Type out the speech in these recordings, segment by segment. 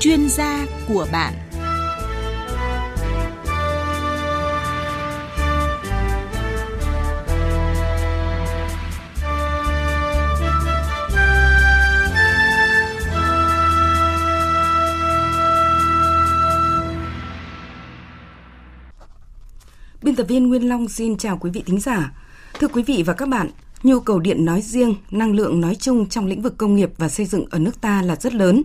Chuyên gia của bạn. Biên tập viên Nguyên Long xin chào quý vị thính giả. Thưa quý vị và các bạn, nhu cầu điện nói riêng, năng lượng nói chung trong lĩnh vực công nghiệp và xây dựng ở nước ta là rất lớn.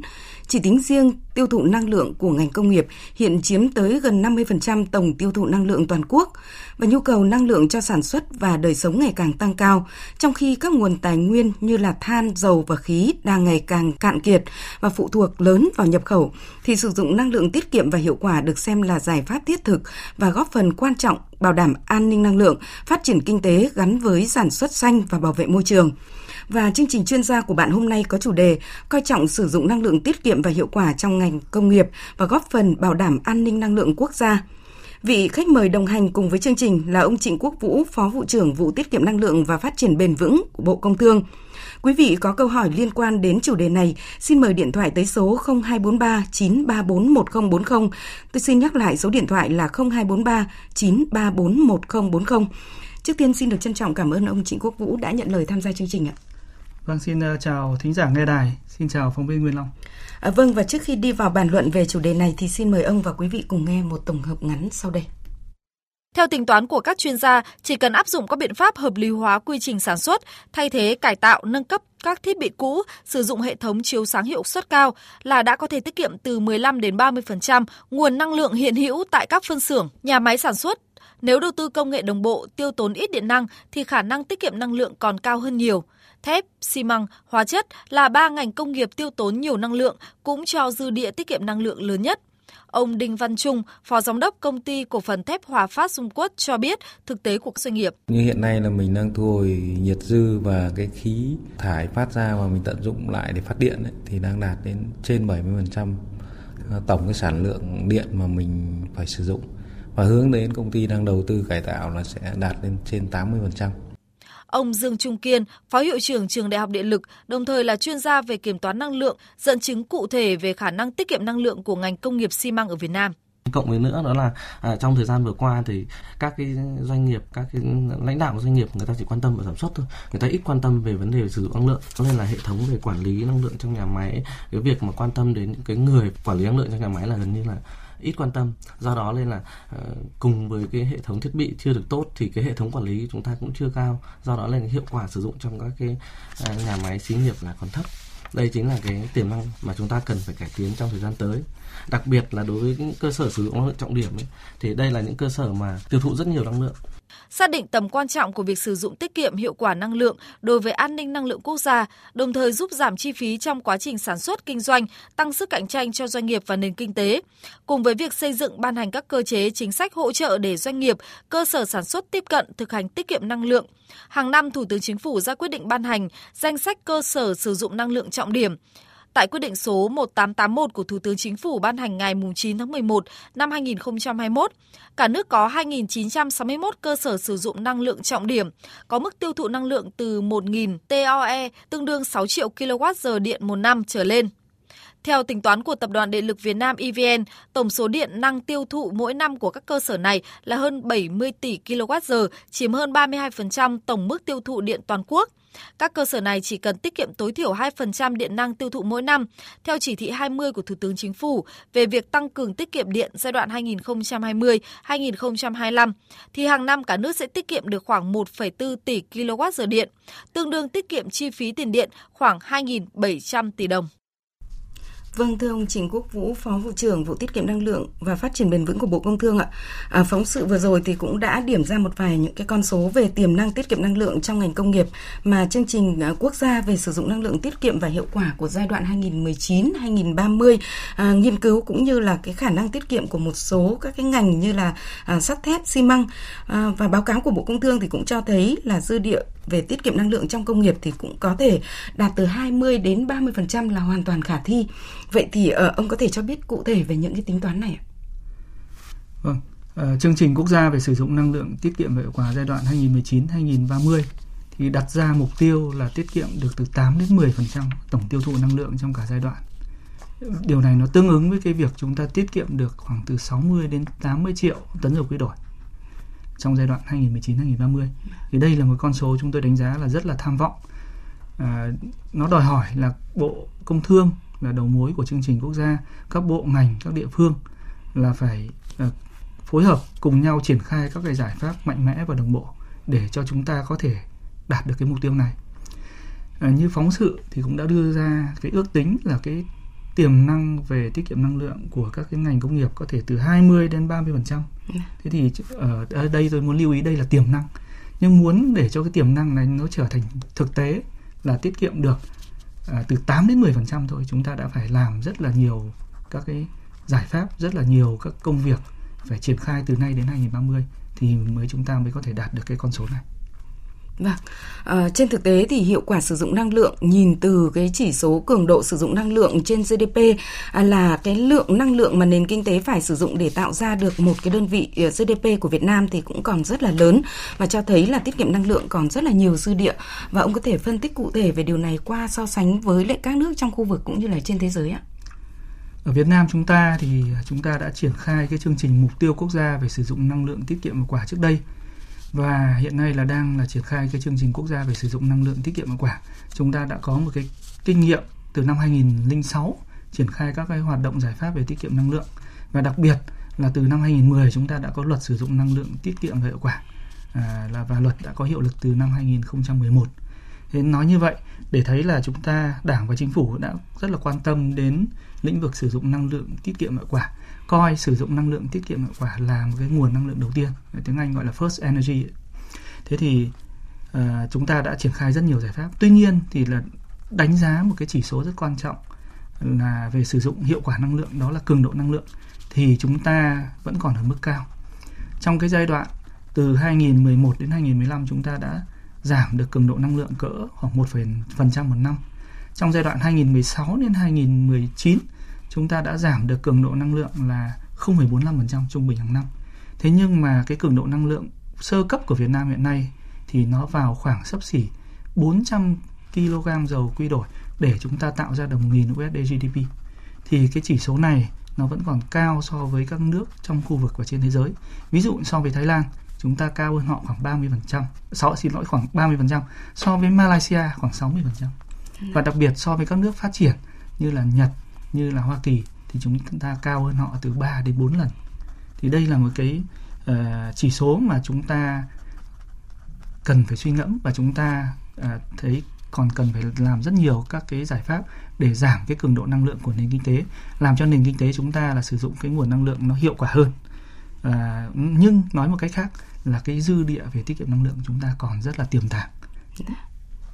Chỉ tính riêng tiêu thụ năng lượng của ngành công nghiệp hiện chiếm tới gần 50% tổng tiêu thụ năng lượng toàn quốc, và nhu cầu năng lượng cho sản xuất và đời sống ngày càng tăng cao, trong khi các nguồn tài nguyên như là than, dầu và khí đang ngày càng cạn kiệt và phụ thuộc lớn vào nhập khẩu, thì sử dụng năng lượng tiết kiệm và hiệu quả được xem là giải pháp thiết thực và góp phần quan trọng bảo đảm an ninh năng lượng, phát triển kinh tế gắn với sản xuất xanh và bảo vệ môi trường. Và chương trình chuyên gia của bạn hôm nay có chủ đề coi trọng sử dụng năng lượng tiết kiệm và hiệu quả trong ngành công nghiệp và góp phần bảo đảm an ninh năng lượng quốc gia. Vị khách mời đồng hành cùng với chương trình là ông Trịnh Quốc Vũ, Phó Vụ trưởng Vụ Tiết kiệm Năng lượng và Phát triển Bền vững của Bộ Công Thương. Quý vị có câu hỏi liên quan đến chủ đề này, xin mời điện thoại tới số 0243 934 1040. Tôi xin nhắc lại số điện thoại là 0243 934 1040. Trước tiên xin được trân trọng cảm ơn ông Trịnh Quốc Vũ đã nhận lời tham gia chương trình ạ. Vâng, xin chào thính giả nghe đài, xin chào phóng viên Nguyên Long. Vâng, và trước khi đi vào bàn luận về chủ đề này thì xin mời ông và quý vị cùng nghe một tổng hợp ngắn sau đây. Theo tính toán của các chuyên gia, chỉ cần áp dụng các biện pháp hợp lý hóa quy trình sản xuất, thay thế, cải tạo, nâng cấp các thiết bị cũ, sử dụng hệ thống chiếu sáng hiệu suất cao là đã có thể tiết kiệm từ 15 đến 30% nguồn năng lượng hiện hữu tại các phân xưởng, nhà máy sản xuất. Nếu đầu tư công nghệ đồng bộ, tiêu tốn ít điện năng thì khả năng tiết kiệm năng lượng còn cao hơn nhiều. Thép, xi măng, hóa chất là 3 ngành công nghiệp tiêu tốn nhiều năng lượng cũng cho dư địa tiết kiệm năng lượng lớn nhất. Ông Đinh Văn Trung, Phó Giám đốc Công ty Cổ phần Thép Hòa Phát Dung Quất cho biết thực tế của doanh nghiệp. Như hiện nay là mình đang thu hồi nhiệt dư và cái khí thải phát ra mà mình tận dụng lại để phát điện ấy, thì đang đạt đến trên 70% tổng cái sản lượng điện mà mình phải sử dụng. Và hướng đến công ty đang đầu tư cải tạo là sẽ đạt đến trên 80%. Ông Dương Trung Kiên, Phó Hiệu trưởng Trường Đại học Điện lực, đồng thời là chuyên gia về kiểm toán năng lượng, dẫn chứng cụ thể về khả năng tiết kiệm năng lượng của ngành công nghiệp xi măng ở Việt Nam. Cộng với nữa đó là trong thời gian vừa qua thì các cái doanh nghiệp, các cái lãnh đạo của doanh nghiệp người ta chỉ quan tâm ở sản xuất thôi, người ta ít quan tâm về vấn đề sử dụng năng lượng, cho nên là hệ thống về quản lý năng lượng trong nhà máy, cái việc mà quan tâm đến cái người quản lý năng lượng trong nhà máy là gần như là ít quan tâm. Do đó nên là cùng với cái hệ thống thiết bị chưa được tốt thì cái hệ thống quản lý chúng ta cũng chưa cao, do đó nên hiệu quả sử dụng trong các cái nhà máy xí nghiệp là còn thấp. Đây chính là cái tiềm năng mà chúng ta cần phải cải tiến trong thời gian tới. Đặc biệt là đối với những cơ sở sử dụng năng lượng trọng điểm ấy, thì đây là những cơ sở mà tiêu thụ rất nhiều năng lượng. Xác định tầm quan trọng của việc sử dụng tiết kiệm hiệu quả năng lượng đối với an ninh năng lượng quốc gia, đồng thời giúp giảm chi phí trong quá trình sản xuất kinh doanh, tăng sức cạnh tranh cho doanh nghiệp và nền kinh tế. Cùng với việc xây dựng ban hành các cơ chế chính sách hỗ trợ để doanh nghiệp, cơ sở sản xuất tiếp cận thực hành tiết kiệm năng lượng, hàng năm Thủ tướng Chính phủ ra quyết định ban hành danh sách cơ sở sử dụng năng lượng trọng điểm. Tại quyết định số 1881 của Thủ tướng Chính phủ ban hành ngày 9 tháng 11 năm 2021, cả nước có 2.961 cơ sở sử dụng năng lượng trọng điểm, có mức tiêu thụ năng lượng từ 1.000 TOE, tương đương 6 triệu kWh điện một năm trở lên. Theo tính toán của Tập đoàn Điện lực Việt Nam EVN, tổng số điện năng tiêu thụ mỗi năm của các cơ sở này là hơn 70 tỷ kWh, chiếm hơn 32% tổng mức tiêu thụ điện toàn quốc. Các cơ sở này chỉ cần tiết kiệm tối thiểu 2% điện năng tiêu thụ mỗi năm, theo chỉ thị 20 của Thủ tướng Chính phủ về việc tăng cường tiết kiệm điện giai đoạn 2020-2025, thì hàng năm cả nước sẽ tiết kiệm được khoảng 1,4 tỷ kWh điện, tương đương tiết kiệm chi phí tiền điện khoảng 2.700 tỷ đồng. Vâng, thưa ông Trịnh Quốc Vũ, Phó Vụ trưởng Vụ Tiết kiệm Năng lượng và Phát triển Bền vững của Bộ Công Thương ạ. Phóng sự vừa rồi thì cũng đã điểm ra một vài những cái con số về tiềm năng tiết kiệm năng lượng trong ngành công nghiệp mà chương trình quốc gia về sử dụng năng lượng tiết kiệm và hiệu quả của giai đoạn 2019-2030 nghiên cứu, cũng như là cái khả năng tiết kiệm của một số các cái ngành như là sắt thép, xi măng. Và báo cáo của Bộ Công Thương thì cũng cho thấy là dư địa về tiết kiệm năng lượng trong công nghiệp thì cũng có thể đạt từ 20 đến 30% là hoàn toàn khả thi. Vậy thì ông có thể cho biết cụ thể về những cái tính toán này ạ? Vâng, chương trình quốc gia về sử dụng năng lượng tiết kiệm và hiệu quả giai đoạn 2019-2030 thì đặt ra mục tiêu là tiết kiệm được từ 8 đến 10% tổng tiêu thụ năng lượng trong cả giai đoạn. Điều này nó tương ứng với cái việc chúng ta tiết kiệm được khoảng từ 60 đến 80 triệu tấn dầu quy đổi trong giai đoạn 2019-2030. Thì đây là một con số chúng tôi đánh giá là rất là tham vọng. Nó đòi hỏi là Bộ Công Thương là đầu mối của chương trình quốc gia, các bộ ngành, các địa phương là phải phối hợp cùng nhau triển khai các cái giải pháp mạnh mẽ và đồng bộ để cho chúng ta có thể đạt được cái mục tiêu này. Như phóng sự thì cũng đã đưa ra cái ước tính là cái tiềm năng về tiết kiệm năng lượng của các cái ngành công nghiệp có thể từ 20 đến 30%. Thế thì ở đây tôi muốn lưu ý đây là tiềm năng. Nhưng muốn để cho cái tiềm năng này nó trở thành thực tế là tiết kiệm được từ 8 đến 10% thôi, chúng ta đã phải làm rất là nhiều các cái giải pháp, rất là nhiều các công việc phải triển khai từ nay đến 2030 thì chúng ta mới có thể đạt được cái con số này. Vâng, trên thực tế thì hiệu quả sử dụng năng lượng nhìn từ cái chỉ số cường độ sử dụng năng lượng trên GDP là cái lượng năng lượng mà nền kinh tế phải sử dụng để tạo ra được một cái đơn vị GDP của Việt Nam thì cũng còn rất là lớn và cho thấy là tiết kiệm năng lượng còn rất là nhiều dư địa. Và ông có thể phân tích cụ thể về điều này qua so sánh với lại các nước trong khu vực cũng như là trên thế giới ạ? Ở Việt Nam chúng ta thì chúng ta đã triển khai cái chương trình mục tiêu quốc gia về sử dụng năng lượng tiết kiệm hiệu quả trước đây. Và hiện nay là đang là triển khai cái chương trình quốc gia về sử dụng năng lượng tiết kiệm hiệu quả. Chúng ta đã có một cái kinh nghiệm từ năm 2006 triển khai các cái hoạt động giải pháp về tiết kiệm năng lượng. Và đặc biệt là từ năm 2010 chúng ta đã có luật sử dụng năng lượng tiết kiệm và hiệu quả. Và luật đã có hiệu lực từ năm 2011. Thế nói như vậy để thấy là chúng ta, Đảng và Chính phủ đã rất là quan tâm đến lĩnh vực sử dụng năng lượng tiết kiệm hiệu quả, coi sử dụng năng lượng tiết kiệm hiệu quả là một cái nguồn năng lượng đầu tiên, tiếng Anh gọi là first energy. Thế thì chúng ta đã triển khai rất nhiều giải pháp. Tuy nhiên thì là đánh giá một cái chỉ số rất quan trọng là về sử dụng hiệu quả năng lượng, đó là cường độ năng lượng, thì chúng ta vẫn còn ở mức cao. Trong cái giai đoạn từ 2011 đến 2015 chúng ta đã giảm được cường độ năng lượng cỡ khoảng 1% một năm. Trong giai đoạn 2016 đến 2019 chúng ta đã giảm được cường độ năng lượng là 0,45% trung bình hàng năm. Thế nhưng mà cái cường độ năng lượng sơ cấp của Việt Nam hiện nay thì nó vào khoảng xấp xỉ 400 kg dầu quy đổi để chúng ta tạo ra được 1.000 USD GDP. Thì cái chỉ số này nó vẫn còn cao so với các nước trong khu vực và trên thế giới. Ví dụ so với Thái Lan, chúng ta cao hơn họ khoảng 30%, so với Malaysia khoảng 60%. Và đặc biệt so với các nước phát triển như là Nhật, như là Hoa Kỳ thì chúng ta cao hơn họ từ 3 đến 4 lần. Thì đây là một cái chỉ số mà chúng ta cần phải suy ngẫm và chúng ta thấy còn cần phải làm rất nhiều các cái giải pháp để giảm cái cường độ năng lượng của nền kinh tế, làm cho nền kinh tế chúng ta là sử dụng cái nguồn năng lượng nó hiệu quả hơn. Nhưng nói một cách khác là cái dư địa về tiết kiệm năng lượng chúng ta còn rất là tiềm tàng,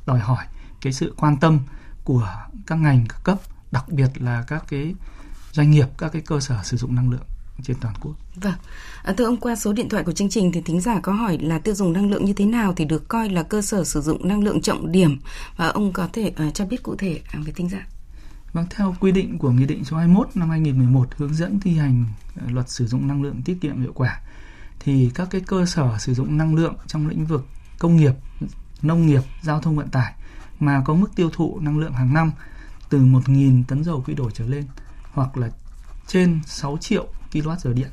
đòi hỏi cái sự quan tâm của các ngành, các cấp, đặc biệt là các cái doanh nghiệp, các cái cơ sở sử dụng năng lượng trên toàn quốc. Vâng, thưa ông, qua số điện thoại của chương trình thì thính giả có hỏi là tiêu dùng năng lượng như thế nào thì được coi là cơ sở sử dụng năng lượng trọng điểm, và ông có thể cho biết cụ thể về thính giả. Vâng, theo quy định của Nghị định số 21 năm 2011 hướng dẫn thi hành luật sử dụng năng lượng tiết kiệm hiệu quả thì các cái cơ sở sử dụng năng lượng trong lĩnh vực công nghiệp, nông nghiệp, giao thông vận tải mà có mức tiêu thụ năng lượng hàng năm từ 1.000 tấn dầu quy đổi trở lên hoặc là trên 6 triệu kWh điện,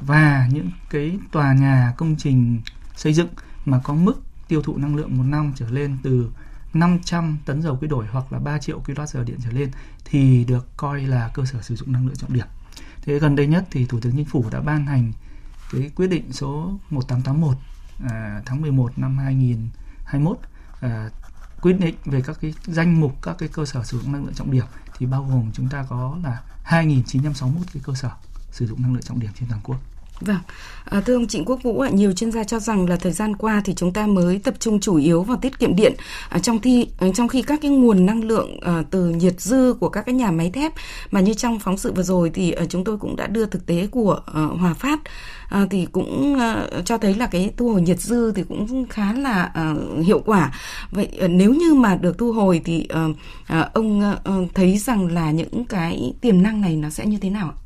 và những cái tòa nhà, công trình xây dựng mà có mức tiêu thụ năng lượng một năm trở lên từ 500 tấn dầu quy đổi hoặc là 3 triệu kWh điện trở lên thì được coi là cơ sở sử dụng năng lượng trọng điểm. Thế gần đây nhất thì Thủ tướng Chính phủ đã ban hành cái quyết định số 1881 tháng 11 năm 2021 quyết định về các cái danh mục các cái cơ sở sử dụng năng lượng trọng điểm thì bao gồm chúng ta có là 2.961 cái cơ sở sử dụng năng lượng trọng điểm trên toàn quốc. Vâng, thưa ông Trịnh Quốc Vũ, nhiều chuyên gia cho rằng là thời gian qua thì chúng ta mới tập trung chủ yếu vào tiết kiệm điện, trong khi các cái nguồn năng lượng từ nhiệt dư của các cái nhà máy thép mà như trong phóng sự vừa rồi thì chúng tôi cũng đã đưa thực tế của Hòa Phát thì cũng cho thấy là cái thu hồi nhiệt dư thì cũng khá là hiệu quả. Vậy nếu như mà được thu hồi thì ông thấy rằng là những cái tiềm năng này nó sẽ như thế nào ạ?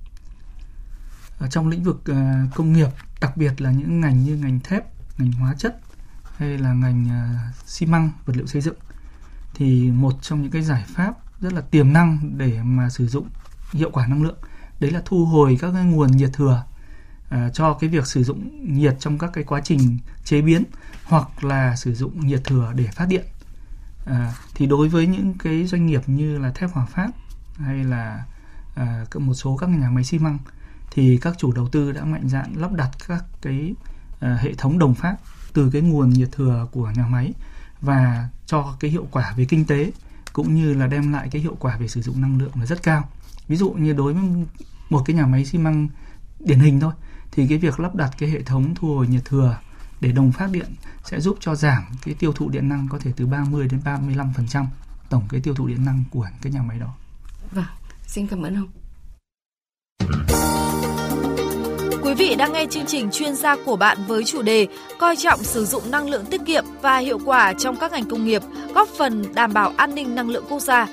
Trong lĩnh vực công nghiệp, đặc biệt là những ngành như ngành thép, ngành hóa chất hay là ngành xi măng, vật liệu xây dựng thì một trong những cái giải pháp rất là tiềm năng để mà sử dụng hiệu quả năng lượng. Đấy là thu hồi các cái nguồn nhiệt thừa cho cái việc sử dụng nhiệt trong các cái quá trình chế biến hoặc là sử dụng nhiệt thừa để phát điện. Thì đối với những cái doanh nghiệp như là thép Hòa Phát hay là một số các nhà máy xi măng thì các chủ đầu tư đã mạnh dạn lắp đặt các cái hệ thống đồng phát từ cái nguồn nhiệt thừa của nhà máy và cho cái hiệu quả về kinh tế cũng như là đem lại cái hiệu quả về sử dụng năng lượng là rất cao. Ví dụ như đối với một cái nhà máy xi măng điển hình thôi thì cái việc lắp đặt cái hệ thống thu hồi nhiệt thừa để đồng phát điện sẽ giúp cho giảm cái tiêu thụ điện năng có thể từ 30 đến 35% tổng cái tiêu thụ điện năng của cái nhà máy đó. Vâng, xin cảm ơn ông. Quý vị đang nghe chương trình Chuyên gia của bạn với chủ đề coi trọng sử dụng năng lượng tiết kiệm và hiệu quả trong các ngành công nghiệp, góp phần đảm bảo an ninh năng lượng quốc gia.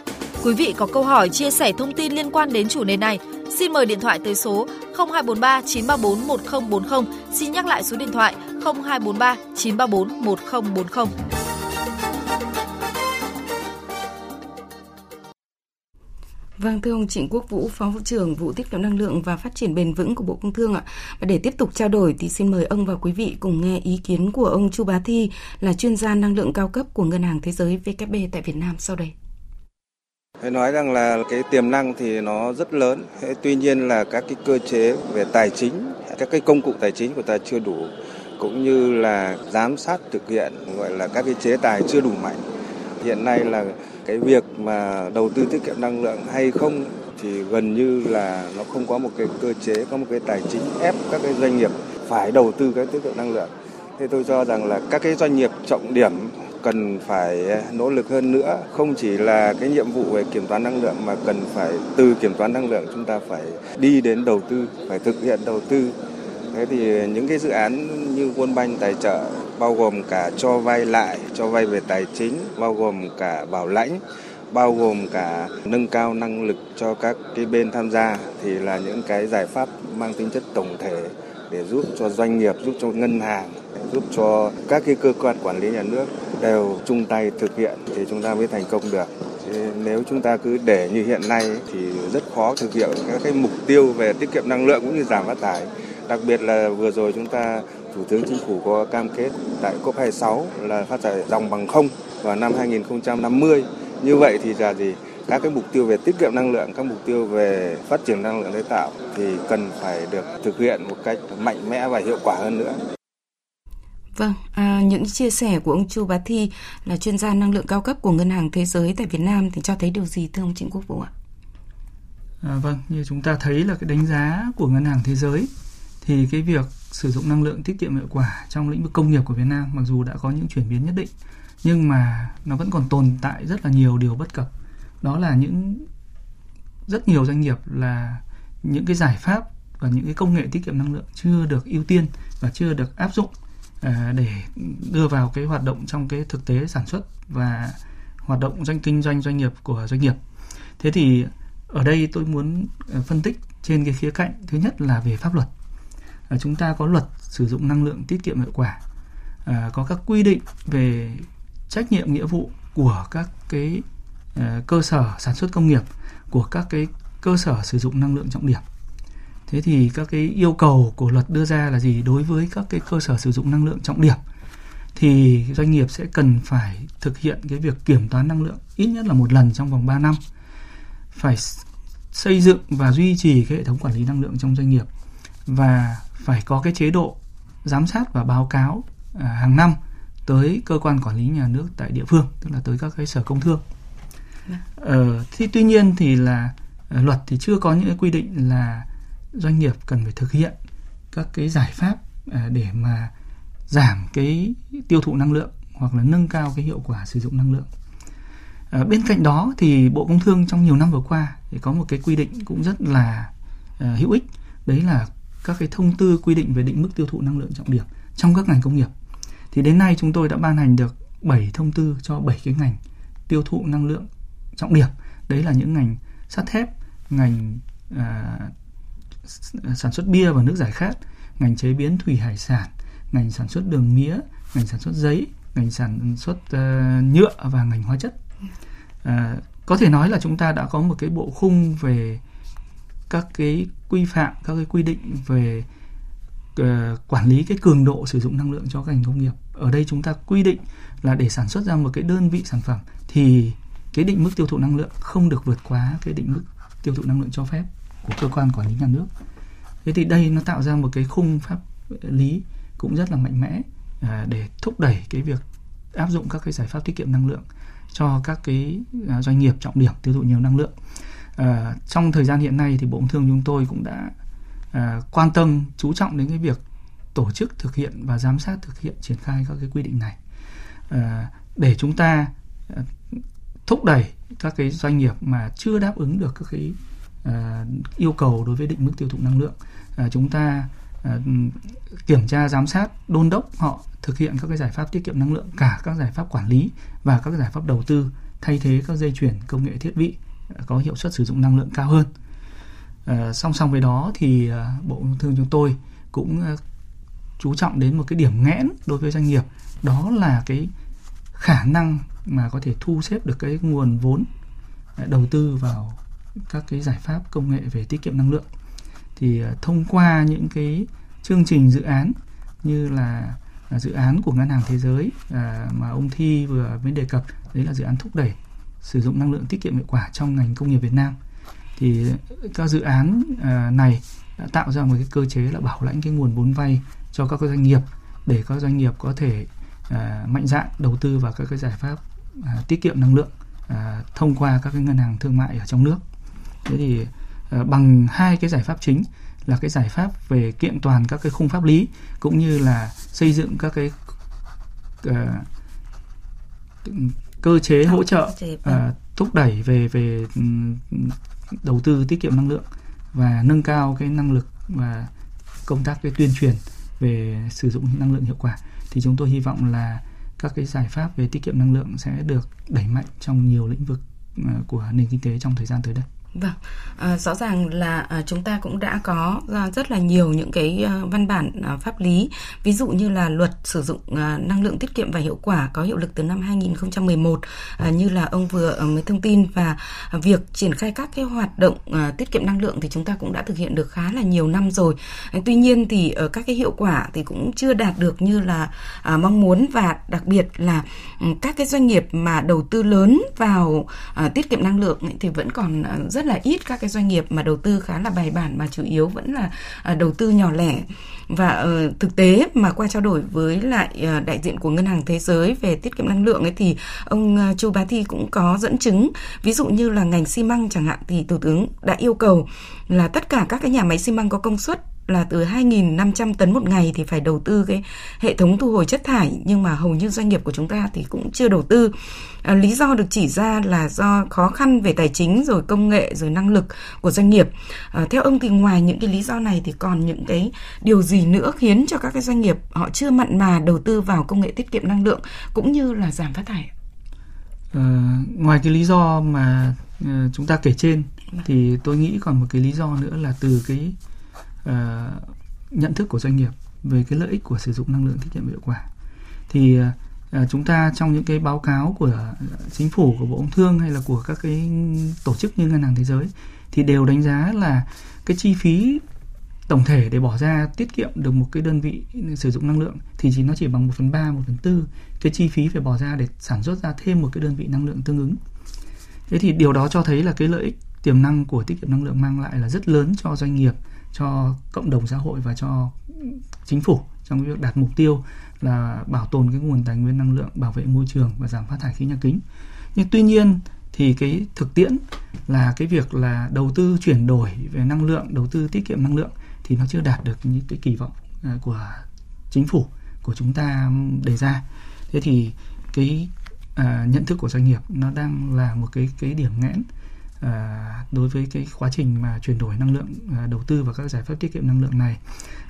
Quý vị có câu hỏi, chia sẻ thông tin liên quan đến chủ đề này, xin mời điện thoại tới số 0243 934 1040. Xin nhắc lại số điện thoại 0243 934 1040. Vâng, thưa ông Trịnh Quốc Vũ, Phó Vụ trưởng Vụ Tiết kiệm Năng lượng và Phát triển Bền vững của Bộ Công Thương ạ. Và để tiếp tục trao đổi thì xin mời ông và quý vị cùng nghe ý kiến của ông Chu Bá Thi, là chuyên gia năng lượng cao cấp của Ngân hàng Thế giới WB tại Việt Nam sau đây. Phải nói rằng là cái tiềm năng thì nó rất lớn, tuy nhiên là các cái cơ chế về tài chính, các cái công cụ tài chính của ta chưa đủ, cũng như là giám sát thực hiện, gọi là các cái chế tài chưa đủ mạnh. Hiện nay là cái việc mà đầu tư tiết kiệm năng lượng hay không thì gần như là nó không có một cái cơ chế, có một cái tài chính ép các cái doanh nghiệp phải đầu tư cái tiết kiệm năng lượng. Thế tôi cho rằng là các cái doanh nghiệp trọng điểm cần phải nỗ lực hơn nữa, không chỉ là cái nhiệm vụ về kiểm toán năng lượng mà cần phải từ kiểm toán năng lượng chúng ta phải đi đến đầu tư, phải thực hiện đầu tư. Thế thì những cái dự án như World Bank tài trợ bao gồm cả cho vay lại, cho vay về tài chính, bao gồm cả bảo lãnh, bao gồm cả nâng cao năng lực cho các cái bên tham gia thì là những cái giải pháp mang tính chất tổng thể để giúp cho doanh nghiệp, giúp cho ngân hàng, giúp cho các cái cơ quan quản lý nhà nước đều chung tay thực hiện thì chúng ta mới thành công được. Nếu chúng ta cứ để như hiện nay thì rất khó thực hiện các cái mục tiêu về tiết kiệm năng lượng cũng như giảm phát thải. Đặc biệt là vừa rồi chúng ta, Thủ tướng Chính phủ có cam kết tại COP26 là phát thải ròng bằng không vào năm 2050. Như vậy thì là gì? Các cái mục tiêu về tiết kiệm năng lượng, các mục tiêu về phát triển năng lượng tái tạo thì cần phải được thực hiện một cách mạnh mẽ và hiệu quả hơn nữa. Vâng, những chia sẻ của ông Chu Bá Thi, là chuyên gia năng lượng cao cấp của Ngân hàng Thế giới tại Việt Nam thì cho thấy điều gì thưa ông Trịnh Quốc Vũ ạ? Vâng, như chúng ta thấy là cái đánh giá của Ngân hàng Thế giới thì cái việc sử dụng năng lượng tiết kiệm hiệu quả trong lĩnh vực công nghiệp của Việt Nam mặc dù đã có những chuyển biến nhất định nhưng mà nó vẫn còn tồn tại rất là nhiều điều bất cập. Đó là rất nhiều doanh nghiệp là những cái giải pháp và những cái công nghệ tiết kiệm năng lượng chưa được ưu tiên và chưa được áp dụng để đưa vào cái hoạt động trong cái thực tế sản xuất và hoạt động kinh doanh doanh nghiệp của doanh nghiệp. Thế thì ở đây tôi muốn phân tích trên cái khía cạnh thứ nhất là về pháp luật. Chúng ta có luật sử dụng năng lượng tiết kiệm hiệu quả, có các quy định về trách nhiệm nghĩa vụ của các cái cơ sở sản xuất công nghiệp, của các cái cơ sở sử dụng năng lượng trọng điểm. Thế thì các cái yêu cầu của luật đưa ra là gì? Đối với các cái cơ sở sử dụng năng lượng trọng điểm thì doanh nghiệp sẽ cần phải thực hiện cái việc kiểm toán năng lượng ít nhất là một lần trong vòng 3 năm, phải xây dựng và duy trì cái hệ thống quản lý năng lượng trong doanh nghiệp và phải có cái chế độ giám sát và báo cáo hàng năm tới cơ quan quản lý nhà nước tại địa phương, tức là tới các cái sở công thương. Thì tuy nhiên thì là luật thì chưa có những quy định là doanh nghiệp cần phải thực hiện các cái giải pháp để mà giảm cái tiêu thụ năng lượng hoặc là nâng cao cái hiệu quả sử dụng năng lượng. Bên cạnh đó thì Bộ Công Thương trong nhiều năm vừa qua thì có một cái quy định cũng rất là hữu ích, đấy là các cái thông tư quy định về định mức tiêu thụ năng lượng trọng điểm trong các ngành công nghiệp. Thì đến nay chúng tôi đã ban hành được 7 thông tư cho 7 cái ngành tiêu thụ năng lượng trọng điểm. Đấy là những ngành sắt thép, ngành sản xuất bia và nước giải khát, ngành chế biến thủy hải sản, ngành sản xuất đường mía, ngành sản xuất giấy, ngành sản xuất nhựa và ngành hóa chất. Có thể nói là chúng ta đã có một cái bộ khung về các cái quy phạm, các cái quy định về quản lý cái cường độ sử dụng năng lượng cho các ngành công nghiệp. Ở đây chúng ta quy định là để sản xuất ra một cái đơn vị sản phẩm thì cái định mức tiêu thụ năng lượng không được vượt quá cái định mức tiêu thụ năng lượng cho phép của cơ quan quản lý nhà nước. Thế thì đây nó tạo ra một cái khung pháp lý cũng rất là mạnh mẽ để thúc đẩy cái việc áp dụng các cái giải pháp tiết kiệm năng lượng cho các cái doanh nghiệp trọng điểm tiêu thụ nhiều năng lượng. Trong thời gian hiện nay thì Bộ Công Thương chúng tôi cũng đã quan tâm chú trọng đến cái việc tổ chức thực hiện và giám sát thực hiện triển khai các cái quy định này để chúng ta thúc đẩy các cái doanh nghiệp mà chưa đáp ứng được các cái yêu cầu đối với định mức tiêu thụ năng lượng, chúng ta kiểm tra giám sát đôn đốc họ thực hiện các cái giải pháp tiết kiệm năng lượng, cả các giải pháp quản lý và các giải pháp đầu tư thay thế các dây chuyền công nghệ thiết bị có hiệu suất sử dụng năng lượng cao hơn. Song song với đó thì Bộ Công Thương chúng tôi cũng chú trọng đến một cái điểm nghẽn đối với doanh nghiệp, đó là cái khả năng mà có thể thu xếp được cái nguồn vốn đầu tư vào các cái giải pháp công nghệ về tiết kiệm năng lượng. Thì thông qua những cái chương trình dự án như là dự án của Ngân hàng Thế giới mà ông Thi vừa mới đề cập, đấy là dự án thúc đẩy sử dụng năng lượng tiết kiệm hiệu quả trong ngành công nghiệp Việt Nam, thì các dự án này đã tạo ra một cái cơ chế là bảo lãnh cái nguồn vốn vay cho các doanh nghiệp để các doanh nghiệp có thể mạnh dạn đầu tư vào các cái giải pháp tiết kiệm năng lượng thông qua các cái ngân hàng thương mại ở trong nước. Thế thì bằng hai cái giải pháp chính là cái giải pháp về kiện toàn các cái khung pháp lý cũng như là xây dựng các cái cơ chế hỗ trợ thúc đẩy về đầu tư tiết kiệm năng lượng và nâng cao cái năng lực và công tác cái tuyên truyền về sử dụng năng lượng hiệu quả, thì chúng tôi hy vọng là các cái giải pháp về tiết kiệm năng lượng sẽ được đẩy mạnh trong nhiều lĩnh vực của nền kinh tế trong thời gian tới đây. Vâng, rõ ràng là chúng ta cũng đã có rất là nhiều những cái văn bản pháp lý, ví dụ như là luật sử dụng năng lượng tiết kiệm và hiệu quả có hiệu lực từ năm 2011 như là ông vừa mới thông tin, và việc triển khai các cái hoạt động tiết kiệm năng lượng thì chúng ta cũng đã thực hiện được khá là nhiều năm rồi. Tuy nhiên thì các cái hiệu quả thì cũng chưa đạt được như là mong muốn, và đặc biệt là các cái doanh nghiệp mà đầu tư lớn vào tiết kiệm năng lượng thì vẫn còn rất là ít các cái doanh nghiệp mà đầu tư khá là bài bản, mà chủ yếu vẫn là đầu tư nhỏ lẻ. Và thực tế mà qua trao đổi với lại đại diện của Ngân hàng Thế giới về tiết kiệm năng lượng ấy, thì ông Chu Bá Thi cũng có dẫn chứng, ví dụ như là ngành xi măng chẳng hạn, thì Thủ tướng đã yêu cầu là tất cả các cái nhà máy xi măng có công suất là từ 2.500 tấn một ngày thì phải đầu tư cái hệ thống thu hồi chất thải, nhưng mà hầu như doanh nghiệp của chúng ta thì cũng chưa đầu tư. Lý do được chỉ ra là do khó khăn về tài chính, rồi công nghệ, rồi năng lực của doanh nghiệp. Theo ông thì ngoài những cái lý do này thì còn những cái điều gì nữa khiến cho các cái doanh nghiệp họ chưa mặn mà đầu tư vào công nghệ tiết kiệm năng lượng cũng như là giảm phát thải? Ngoài cái lý do mà chúng ta kể trên thì tôi nghĩ còn một cái lý do nữa là từ cái nhận thức của doanh nghiệp về cái lợi ích của sử dụng năng lượng tiết kiệm hiệu quả. Thì chúng ta trong những cái báo cáo của chính phủ, của Bộ Công Thương hay là của các cái tổ chức như Ngân hàng Thế giới thì đều đánh giá là cái chi phí tổng thể để bỏ ra tiết kiệm được một cái đơn vị sử dụng năng lượng thì nó chỉ bằng 1/3, 1/4 cái chi phí phải bỏ ra để sản xuất ra thêm một cái đơn vị năng lượng tương ứng. Thế thì điều đó cho thấy là cái lợi ích tiềm năng của tiết kiệm năng lượng mang lại là rất lớn cho doanh nghiệp, cho cộng đồng xã hội và cho chính phủ trong việc đạt mục tiêu là bảo tồn cái nguồn tài nguyên năng lượng, bảo vệ môi trường và giảm phát thải khí nhà kính. Nhưng tuy nhiên thì cái thực tiễn là cái việc là đầu tư chuyển đổi về năng lượng, đầu tư tiết kiệm năng lượng thì nó chưa đạt được những cái kỳ vọng của chính phủ của chúng ta đề ra. Thế thì cái nhận thức của doanh nghiệp nó đang là một cái điểm nghẽn đối với cái quá trình mà chuyển đổi năng lượng, đầu tư vào các giải pháp tiết kiệm năng lượng này.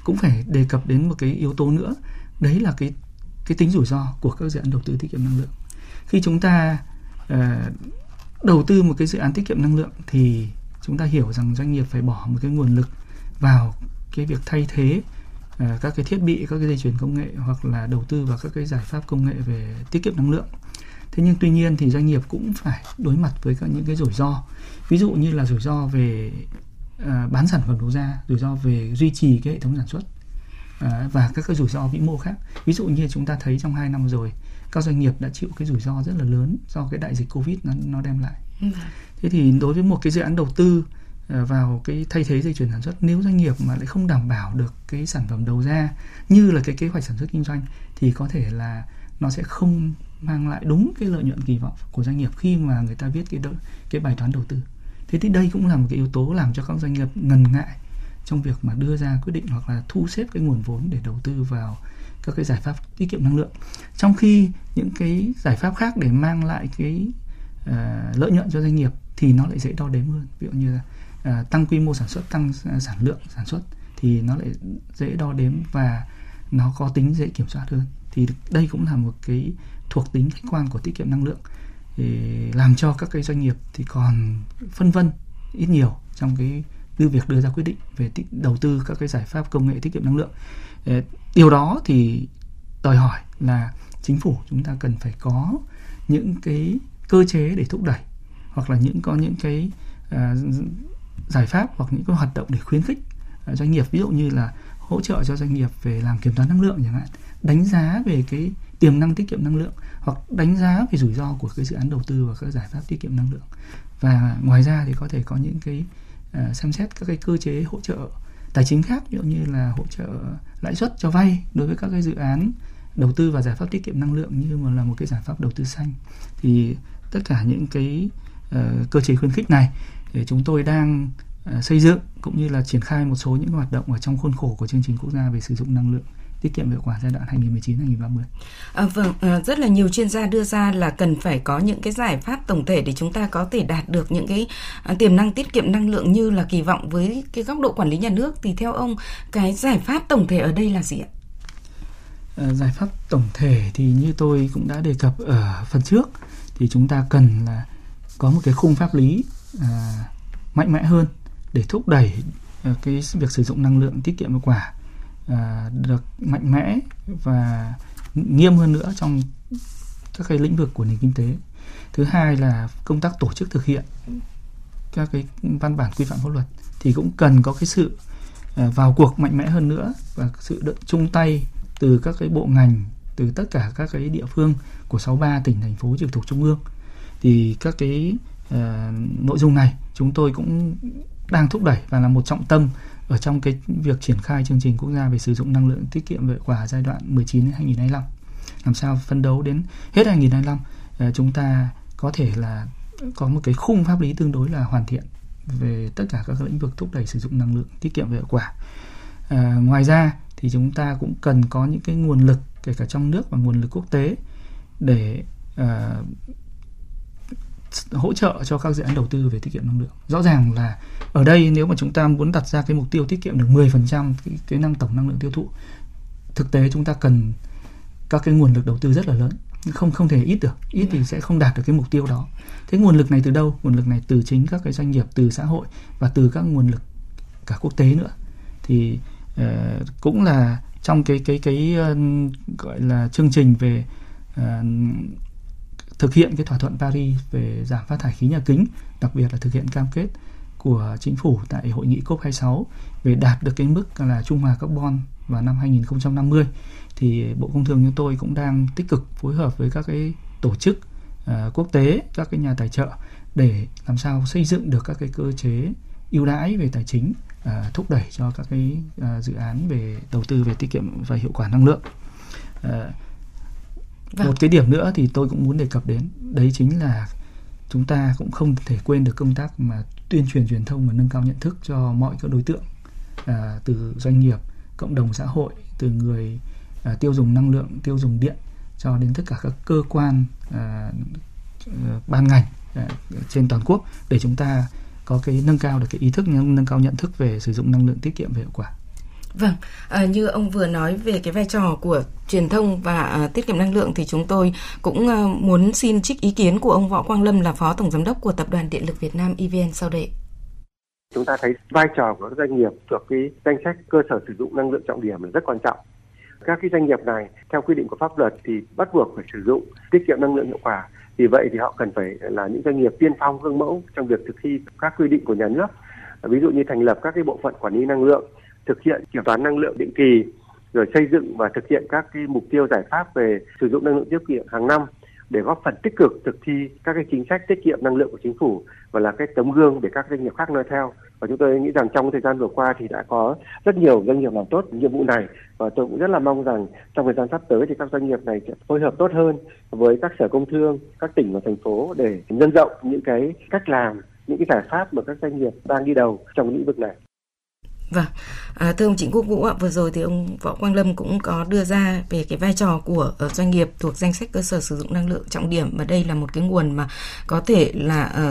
Cũng phải đề cập đến một cái yếu tố nữa, đấy là cái tính rủi ro của các dự án đầu tư tiết kiệm năng lượng. Khi chúng ta đầu tư một cái dự án tiết kiệm năng lượng thì chúng ta hiểu rằng doanh nghiệp phải bỏ một cái nguồn lực vào cái việc thay thế các cái thiết bị, các cái dây chuyền công nghệ, hoặc là đầu tư vào các cái giải pháp công nghệ về tiết kiệm năng lượng. Thế nhưng tuy nhiên thì doanh nghiệp cũng phải đối mặt với những cái rủi ro, ví dụ như là rủi ro về bán sản phẩm đầu ra, rủi ro về duy trì cái hệ thống sản xuất và các cái rủi ro vĩ mô khác. Ví dụ như chúng ta thấy trong 2 năm rồi, các doanh nghiệp đã chịu cái rủi ro rất là lớn do cái đại dịch Covid nó đem lại. Thế thì đối với một cái dự án đầu tư vào cái thay thế dây chuyền sản xuất, nếu doanh nghiệp mà lại không đảm bảo được cái sản phẩm đầu ra như là cái kế hoạch sản xuất kinh doanh thì có thể là nó sẽ không mang lại đúng cái lợi nhuận kỳ vọng của doanh nghiệp khi mà người ta viết cái bài toán đầu tư. Thế thì đây cũng là một cái yếu tố làm cho các doanh nghiệp ngần ngại trong việc mà đưa ra quyết định hoặc là thu xếp cái nguồn vốn để đầu tư vào các cái giải pháp tiết kiệm năng lượng. Trong khi những cái giải pháp khác để mang lại cái lợi nhuận cho doanh nghiệp thì nó lại dễ đo đếm hơn. Ví dụ như là tăng quy mô sản xuất, tăng sản lượng sản xuất thì nó lại dễ đo đếm và nó có tính dễ kiểm soát hơn. Thì đây cũng là một cái thuộc tính khách quan của tiết kiệm năng lượng làm cho các cái doanh nghiệp thì còn phân vân ít nhiều trong cái việc đưa ra quyết định về đầu tư các cái giải pháp công nghệ tiết kiệm năng lượng. Điều đó thì đòi hỏi là chính phủ chúng ta cần phải có những cái cơ chế để thúc đẩy, hoặc là có những cái giải pháp hoặc những cái hoạt động để khuyến khích doanh nghiệp, ví dụ như là hỗ trợ cho doanh nghiệp về làm kiểm toán năng lượng chẳng hạn, đánh giá về cái tiềm năng tiết kiệm năng lượng hoặc đánh giá về rủi ro của cái dự án đầu tư và các giải pháp tiết kiệm năng lượng. Và ngoài ra thì có thể có những cái xem xét các cái cơ chế hỗ trợ tài chính khác, ví dụ như là hỗ trợ lãi suất cho vay đối với các cái dự án đầu tư và giải pháp tiết kiệm năng lượng như mà là một cái giải pháp đầu tư xanh. Thì tất cả những cái cơ chế khuyến khích này để chúng tôi đang xây dựng cũng như là triển khai một số những hoạt động ở trong khuôn khổ của chương trình quốc gia về sử dụng năng lượng tiết kiệm hiệu quả giai đoạn 2019-2030. Rất là nhiều chuyên gia đưa ra là cần phải có những cái giải pháp tổng thể để chúng ta có thể đạt được những cái tiềm năng tiết kiệm năng lượng như là kỳ vọng. Với cái góc độ quản lý nhà nước thì theo ông cái giải pháp tổng thể ở đây là gì ạ? Giải pháp tổng thể thì như tôi cũng đã đề cập ở phần trước thì chúng ta cần là có một cái khung pháp lý mạnh mẽ hơn để thúc đẩy cái việc sử dụng năng lượng tiết kiệm hiệu quả được mạnh mẽ và nghiêm hơn nữa trong các cái lĩnh vực của nền kinh tế. Thứ hai là công tác tổ chức thực hiện các cái văn bản quy phạm pháp luật thì cũng cần có cái sự vào cuộc mạnh mẽ hơn nữa và sự chung tay từ các cái bộ ngành, từ tất cả các cái địa phương của 63 tỉnh thành phố trực thuộc trung ương. Thì các cái nội dung này chúng tôi cũng đang thúc đẩy và là một trọng tâm ở trong cái việc triển khai chương trình quốc gia về sử dụng năng lượng tiết kiệm hiệu quả giai đoạn 2019-2025. Làm sao phấn đấu đến hết 2025 chúng ta có thể là có một cái khung pháp lý tương đối là hoàn thiện về tất cả các lĩnh vực thúc đẩy sử dụng năng lượng tiết kiệm hiệu quả. Ngoài ra thì chúng ta cũng cần có những cái nguồn lực kể cả trong nước và nguồn lực quốc tế để hỗ trợ cho các dự án đầu tư về tiết kiệm năng lượng. Rõ ràng là ở đây nếu mà chúng ta muốn đặt ra cái mục tiêu tiết kiệm được 10% cái tổng năng lượng tiêu thụ, thực tế chúng ta cần các cái nguồn lực đầu tư rất là lớn, không thể ít được, ít thì sẽ không đạt được cái mục tiêu đó. Thế nguồn lực này từ đâu? Nguồn lực này từ chính các cái doanh nghiệp, từ xã hội và từ các nguồn lực cả quốc tế nữa. Thì cũng là trong cái gọi là chương trình về thực hiện cái thỏa thuận Paris về giảm phát thải khí nhà kính, đặc biệt là thực hiện cam kết của chính phủ tại hội nghị COP26 về đạt được cái mức là trung hòa carbon vào năm 2050. Thì Bộ Công Thương như tôi cũng đang tích cực phối hợp với các cái tổ chức quốc tế, các cái nhà tài trợ để làm sao xây dựng được các cái cơ chế ưu đãi về tài chính thúc đẩy cho các cái dự án về đầu tư về tiết kiệm và hiệu quả năng lượng. Một cái điểm nữa thì tôi cũng muốn đề cập đến, đấy chính là chúng ta cũng không thể quên được công tác mà tuyên truyền, truyền thông và nâng cao nhận thức cho mọi các đối tượng, từ doanh nghiệp, cộng đồng xã hội, từ người tiêu dùng năng lượng, tiêu dùng điện cho đến tất cả các cơ quan, ban ngành trên toàn quốc để chúng ta có cái nâng cao được cái ý thức, nâng cao nhận thức về sử dụng năng lượng tiết kiệm và hiệu quả. Vâng, như ông vừa nói về cái vai trò của truyền thông và tiết kiệm năng lượng thì chúng tôi cũng muốn xin trích ý kiến của ông Võ Quang Lâm là Phó Tổng Giám đốc của Tập đoàn Điện lực Việt Nam EVN sau đây. Chúng ta thấy vai trò của các doanh nghiệp thuộc cái danh sách cơ sở sử dụng năng lượng trọng điểm là rất quan trọng. Các cái doanh nghiệp này theo quy định của pháp luật thì bắt buộc phải sử dụng tiết kiệm năng lượng hiệu quả. Vì vậy thì họ cần phải là những doanh nghiệp tiên phong gương mẫu trong việc thực thi các quy định của nhà nước. Ví dụ như thành lập các cái bộ phận quản lý năng lượng, thực hiện kiểm toán năng lượng định kỳ, rồi xây dựng và thực hiện các cái mục tiêu giải pháp về sử dụng năng lượng tiết kiệm hàng năm để góp phần tích cực thực thi các cái chính sách tiết kiệm năng lượng của chính phủ và là cái tấm gương để các doanh nghiệp khác noi theo. Và chúng tôi nghĩ rằng trong thời gian vừa qua thì đã có rất nhiều doanh nghiệp làm tốt nhiệm vụ này, và tôi cũng rất là mong rằng trong thời gian sắp tới thì các doanh nghiệp này sẽ phối hợp tốt hơn với các sở công thương, các tỉnh và thành phố để nhân rộng những cái cách làm, những cái giải pháp mà các doanh nghiệp đang đi đầu trong lĩnh vực này. Vâng, thưa ông Trịnh Quốc Vũ, vừa rồi thì ông Võ Quang Lâm cũng có đưa ra về cái vai trò của doanh nghiệp thuộc danh sách cơ sở sử dụng năng lượng trọng điểm, và đây là một cái nguồn mà có thể là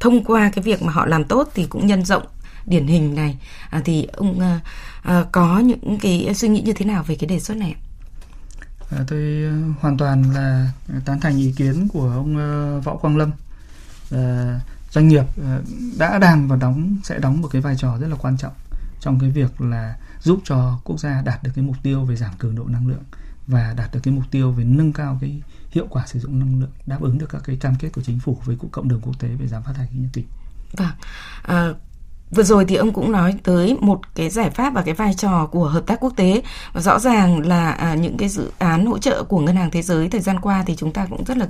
thông qua cái việc mà họ làm tốt thì cũng nhân rộng điển hình này. Thì ông có những cái suy nghĩ như thế nào về cái đề xuất này? Tôi hoàn toàn là tán thành ý kiến của ông Võ Quang Lâm. Doanh nghiệp đã đang và sẽ đóng một cái vai trò rất là quan trọng trong cái việc là giúp cho quốc gia đạt được cái mục tiêu về giảm cường độ năng lượng và đạt được cái mục tiêu về nâng cao cái hiệu quả sử dụng năng lượng, đáp ứng được các cái cam kết của chính phủ với cộng đồng quốc tế về giảm phát thải khí nhà kính. Vâng, vừa rồi thì ông cũng nói tới một cái giải pháp và cái vai trò của hợp tác quốc tế. Và rõ ràng là những cái dự án hỗ trợ của Ngân hàng Thế giới thời gian qua thì chúng ta cũng rất là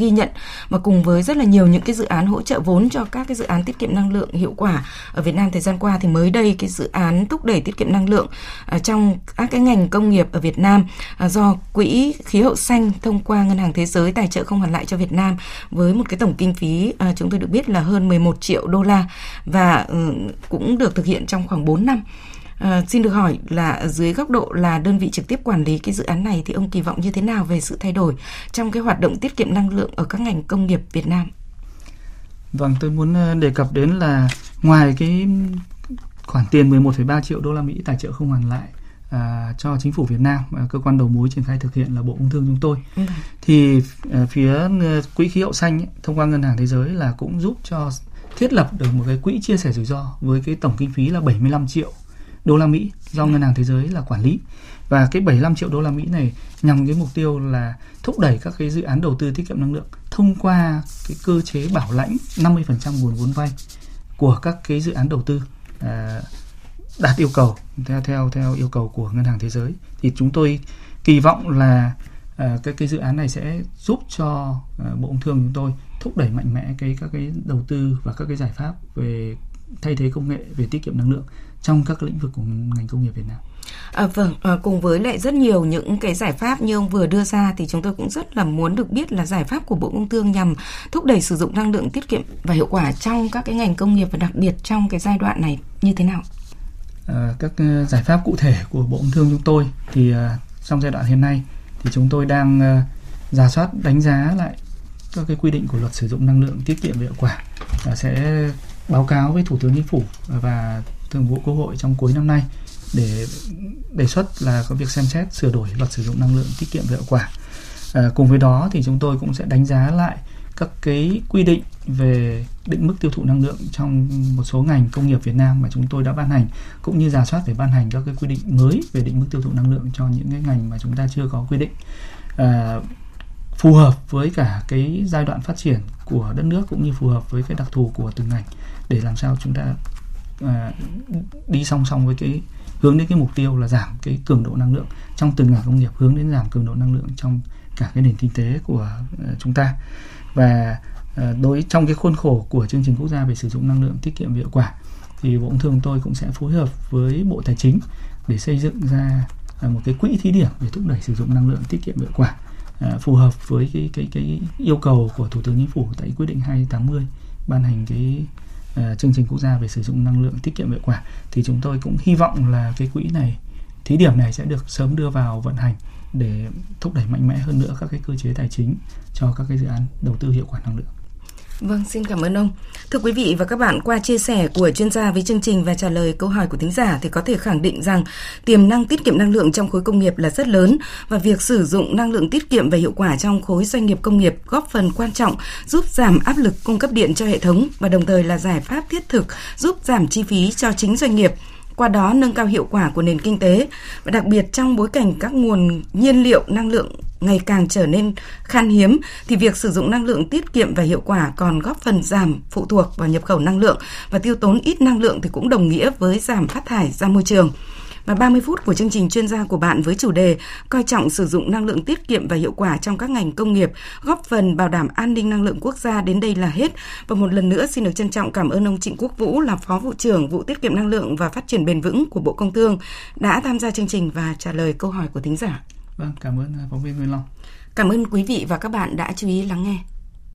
ghi nhận, mà cùng với rất là nhiều những cái dự án hỗ trợ vốn cho các cái dự án tiết kiệm năng lượng hiệu quả ở Việt Nam thời gian qua, thì mới đây cái dự án thúc đẩy tiết kiệm năng lượng trong các cái ngành công nghiệp ở Việt Nam do Quỹ Khí hậu Xanh thông qua Ngân hàng Thế giới tài trợ không hoàn lại cho Việt Nam với một cái tổng kinh phí chúng tôi được biết là hơn 11 triệu đô la và cũng được thực hiện trong khoảng 4 năm. Xin được hỏi là dưới góc độ là đơn vị trực tiếp quản lý cái dự án này thì ông kỳ vọng như thế nào về sự thay đổi trong cái hoạt động tiết kiệm năng lượng ở các ngành công nghiệp Việt Nam? Vâng, tôi muốn đề cập đến là ngoài cái khoản tiền 11,3 triệu đô la Mỹ tài trợ không hoàn lại cho chính phủ Việt Nam, cơ quan đầu mối triển khai thực hiện là Bộ Công Thương chúng tôi, thì phía Quỹ Khí hậu Xanh thông qua Ngân hàng Thế giới là cũng giúp cho thiết lập được một cái quỹ chia sẻ rủi ro với cái tổng kinh phí là 75 triệu đô la Mỹ do Ngân hàng Thế giới là quản lý. Và cái 75 triệu đô la Mỹ này nhằm cái mục tiêu là thúc đẩy các cái dự án đầu tư tiết kiệm năng lượng thông qua cái cơ chế bảo lãnh 50% nguồn vốn vay của các cái dự án đầu tư đạt yêu cầu theo yêu cầu của Ngân hàng Thế giới. Thì chúng tôi kỳ vọng là cái dự án này sẽ giúp cho Bộ Công Thương chúng tôi thúc đẩy mạnh mẽ các cái đầu tư và các cái giải pháp về thay thế công nghệ về tiết kiệm năng lượng trong các lĩnh vực của ngành công nghiệp Việt Nam. Cùng với lại rất nhiều những cái giải pháp như ông vừa đưa ra thì chúng tôi cũng rất là muốn được biết là giải pháp của Bộ Công Thương nhằm thúc đẩy sử dụng năng lượng tiết kiệm và hiệu quả trong các cái ngành công nghiệp và đặc biệt trong cái giai đoạn này như thế nào? Các giải pháp cụ thể của Bộ Công Thương chúng tôi thì trong giai đoạn hiện nay thì chúng tôi đang rà soát đánh giá lại các cái quy định của luật sử dụng năng lượng tiết kiệm và hiệu quả và sẽ báo cáo với Thủ tướng Chính phủ và Thường vụ Quốc hội trong cuối năm nay để đề xuất là có việc xem xét sửa đổi luật sử dụng năng lượng tiết kiệm và hiệu quả. Cùng với đó thì chúng tôi cũng sẽ đánh giá lại các cái quy định về định mức tiêu thụ năng lượng trong một số ngành công nghiệp Việt Nam mà chúng tôi đã ban hành, cũng như rà soát để ban hành các cái quy định mới về định mức tiêu thụ năng lượng cho những cái ngành mà chúng ta chưa có quy định phù hợp với cả cái giai đoạn phát triển của đất nước cũng như phù hợp với cái đặc thù của từng ngành, để làm sao chúng ta đi song song với cái hướng đến cái mục tiêu là giảm cái cường độ năng lượng trong từng ngành công nghiệp, hướng đến giảm cường độ năng lượng trong cả cái nền kinh tế của chúng ta. Và trong cái khuôn khổ của chương trình quốc gia về sử dụng năng lượng tiết kiệm và hiệu quả thì Bộ Công Thương tôi cũng sẽ phối hợp với Bộ Tài chính để xây dựng ra một cái quỹ thí điểm để thúc đẩy sử dụng năng lượng tiết kiệm và hiệu quả phù hợp với cái yêu cầu của Thủ tướng Chính phủ tại quyết định 280 ban hành cái chương trình quốc gia về sử dụng năng lượng tiết kiệm hiệu quả. Thì chúng tôi cũng hy vọng là cái quỹ này, thí điểm này sẽ được sớm đưa vào vận hành để thúc đẩy mạnh mẽ hơn nữa các cái cơ chế tài chính cho các cái dự án đầu tư hiệu quả năng lượng. Vâng, xin cảm ơn ông. Thưa quý vị và các bạn, qua chia sẻ của chuyên gia với chương trình và trả lời câu hỏi của thính giả thì có thể khẳng định rằng tiềm năng tiết kiệm năng lượng trong khối công nghiệp là rất lớn, và việc sử dụng năng lượng tiết kiệm và hiệu quả trong khối doanh nghiệp công nghiệp góp phần quan trọng giúp giảm áp lực cung cấp điện cho hệ thống và đồng thời là giải pháp thiết thực giúp giảm chi phí cho chính doanh nghiệp. qua đó nâng cao hiệu quả của nền kinh tế, và đặc biệt trong bối cảnh các nguồn nhiên liệu năng lượng ngày càng trở nên khan hiếm thì việc sử dụng năng lượng tiết kiệm và hiệu quả còn góp phần giảm phụ thuộc vào nhập khẩu năng lượng, và tiêu tốn ít năng lượng thì cũng đồng nghĩa với giảm phát thải ra môi trường. Và 30 phút của chương trình chuyên gia của bạn với chủ đề coi trọng sử dụng năng lượng tiết kiệm và hiệu quả trong các ngành công nghiệp, góp phần bảo đảm an ninh năng lượng quốc gia đến đây là hết. Và một lần nữa xin được trân trọng cảm ơn ông Trịnh Quốc Vũ là Phó Vụ trưởng Vụ Tiết kiệm năng lượng và Phát triển bền vững của Bộ Công Thương đã tham gia chương trình và trả lời câu hỏi của thính giả. Vâng, cảm ơn phóng viên Nguyên Long. Cảm ơn quý vị và các bạn đã chú ý lắng nghe.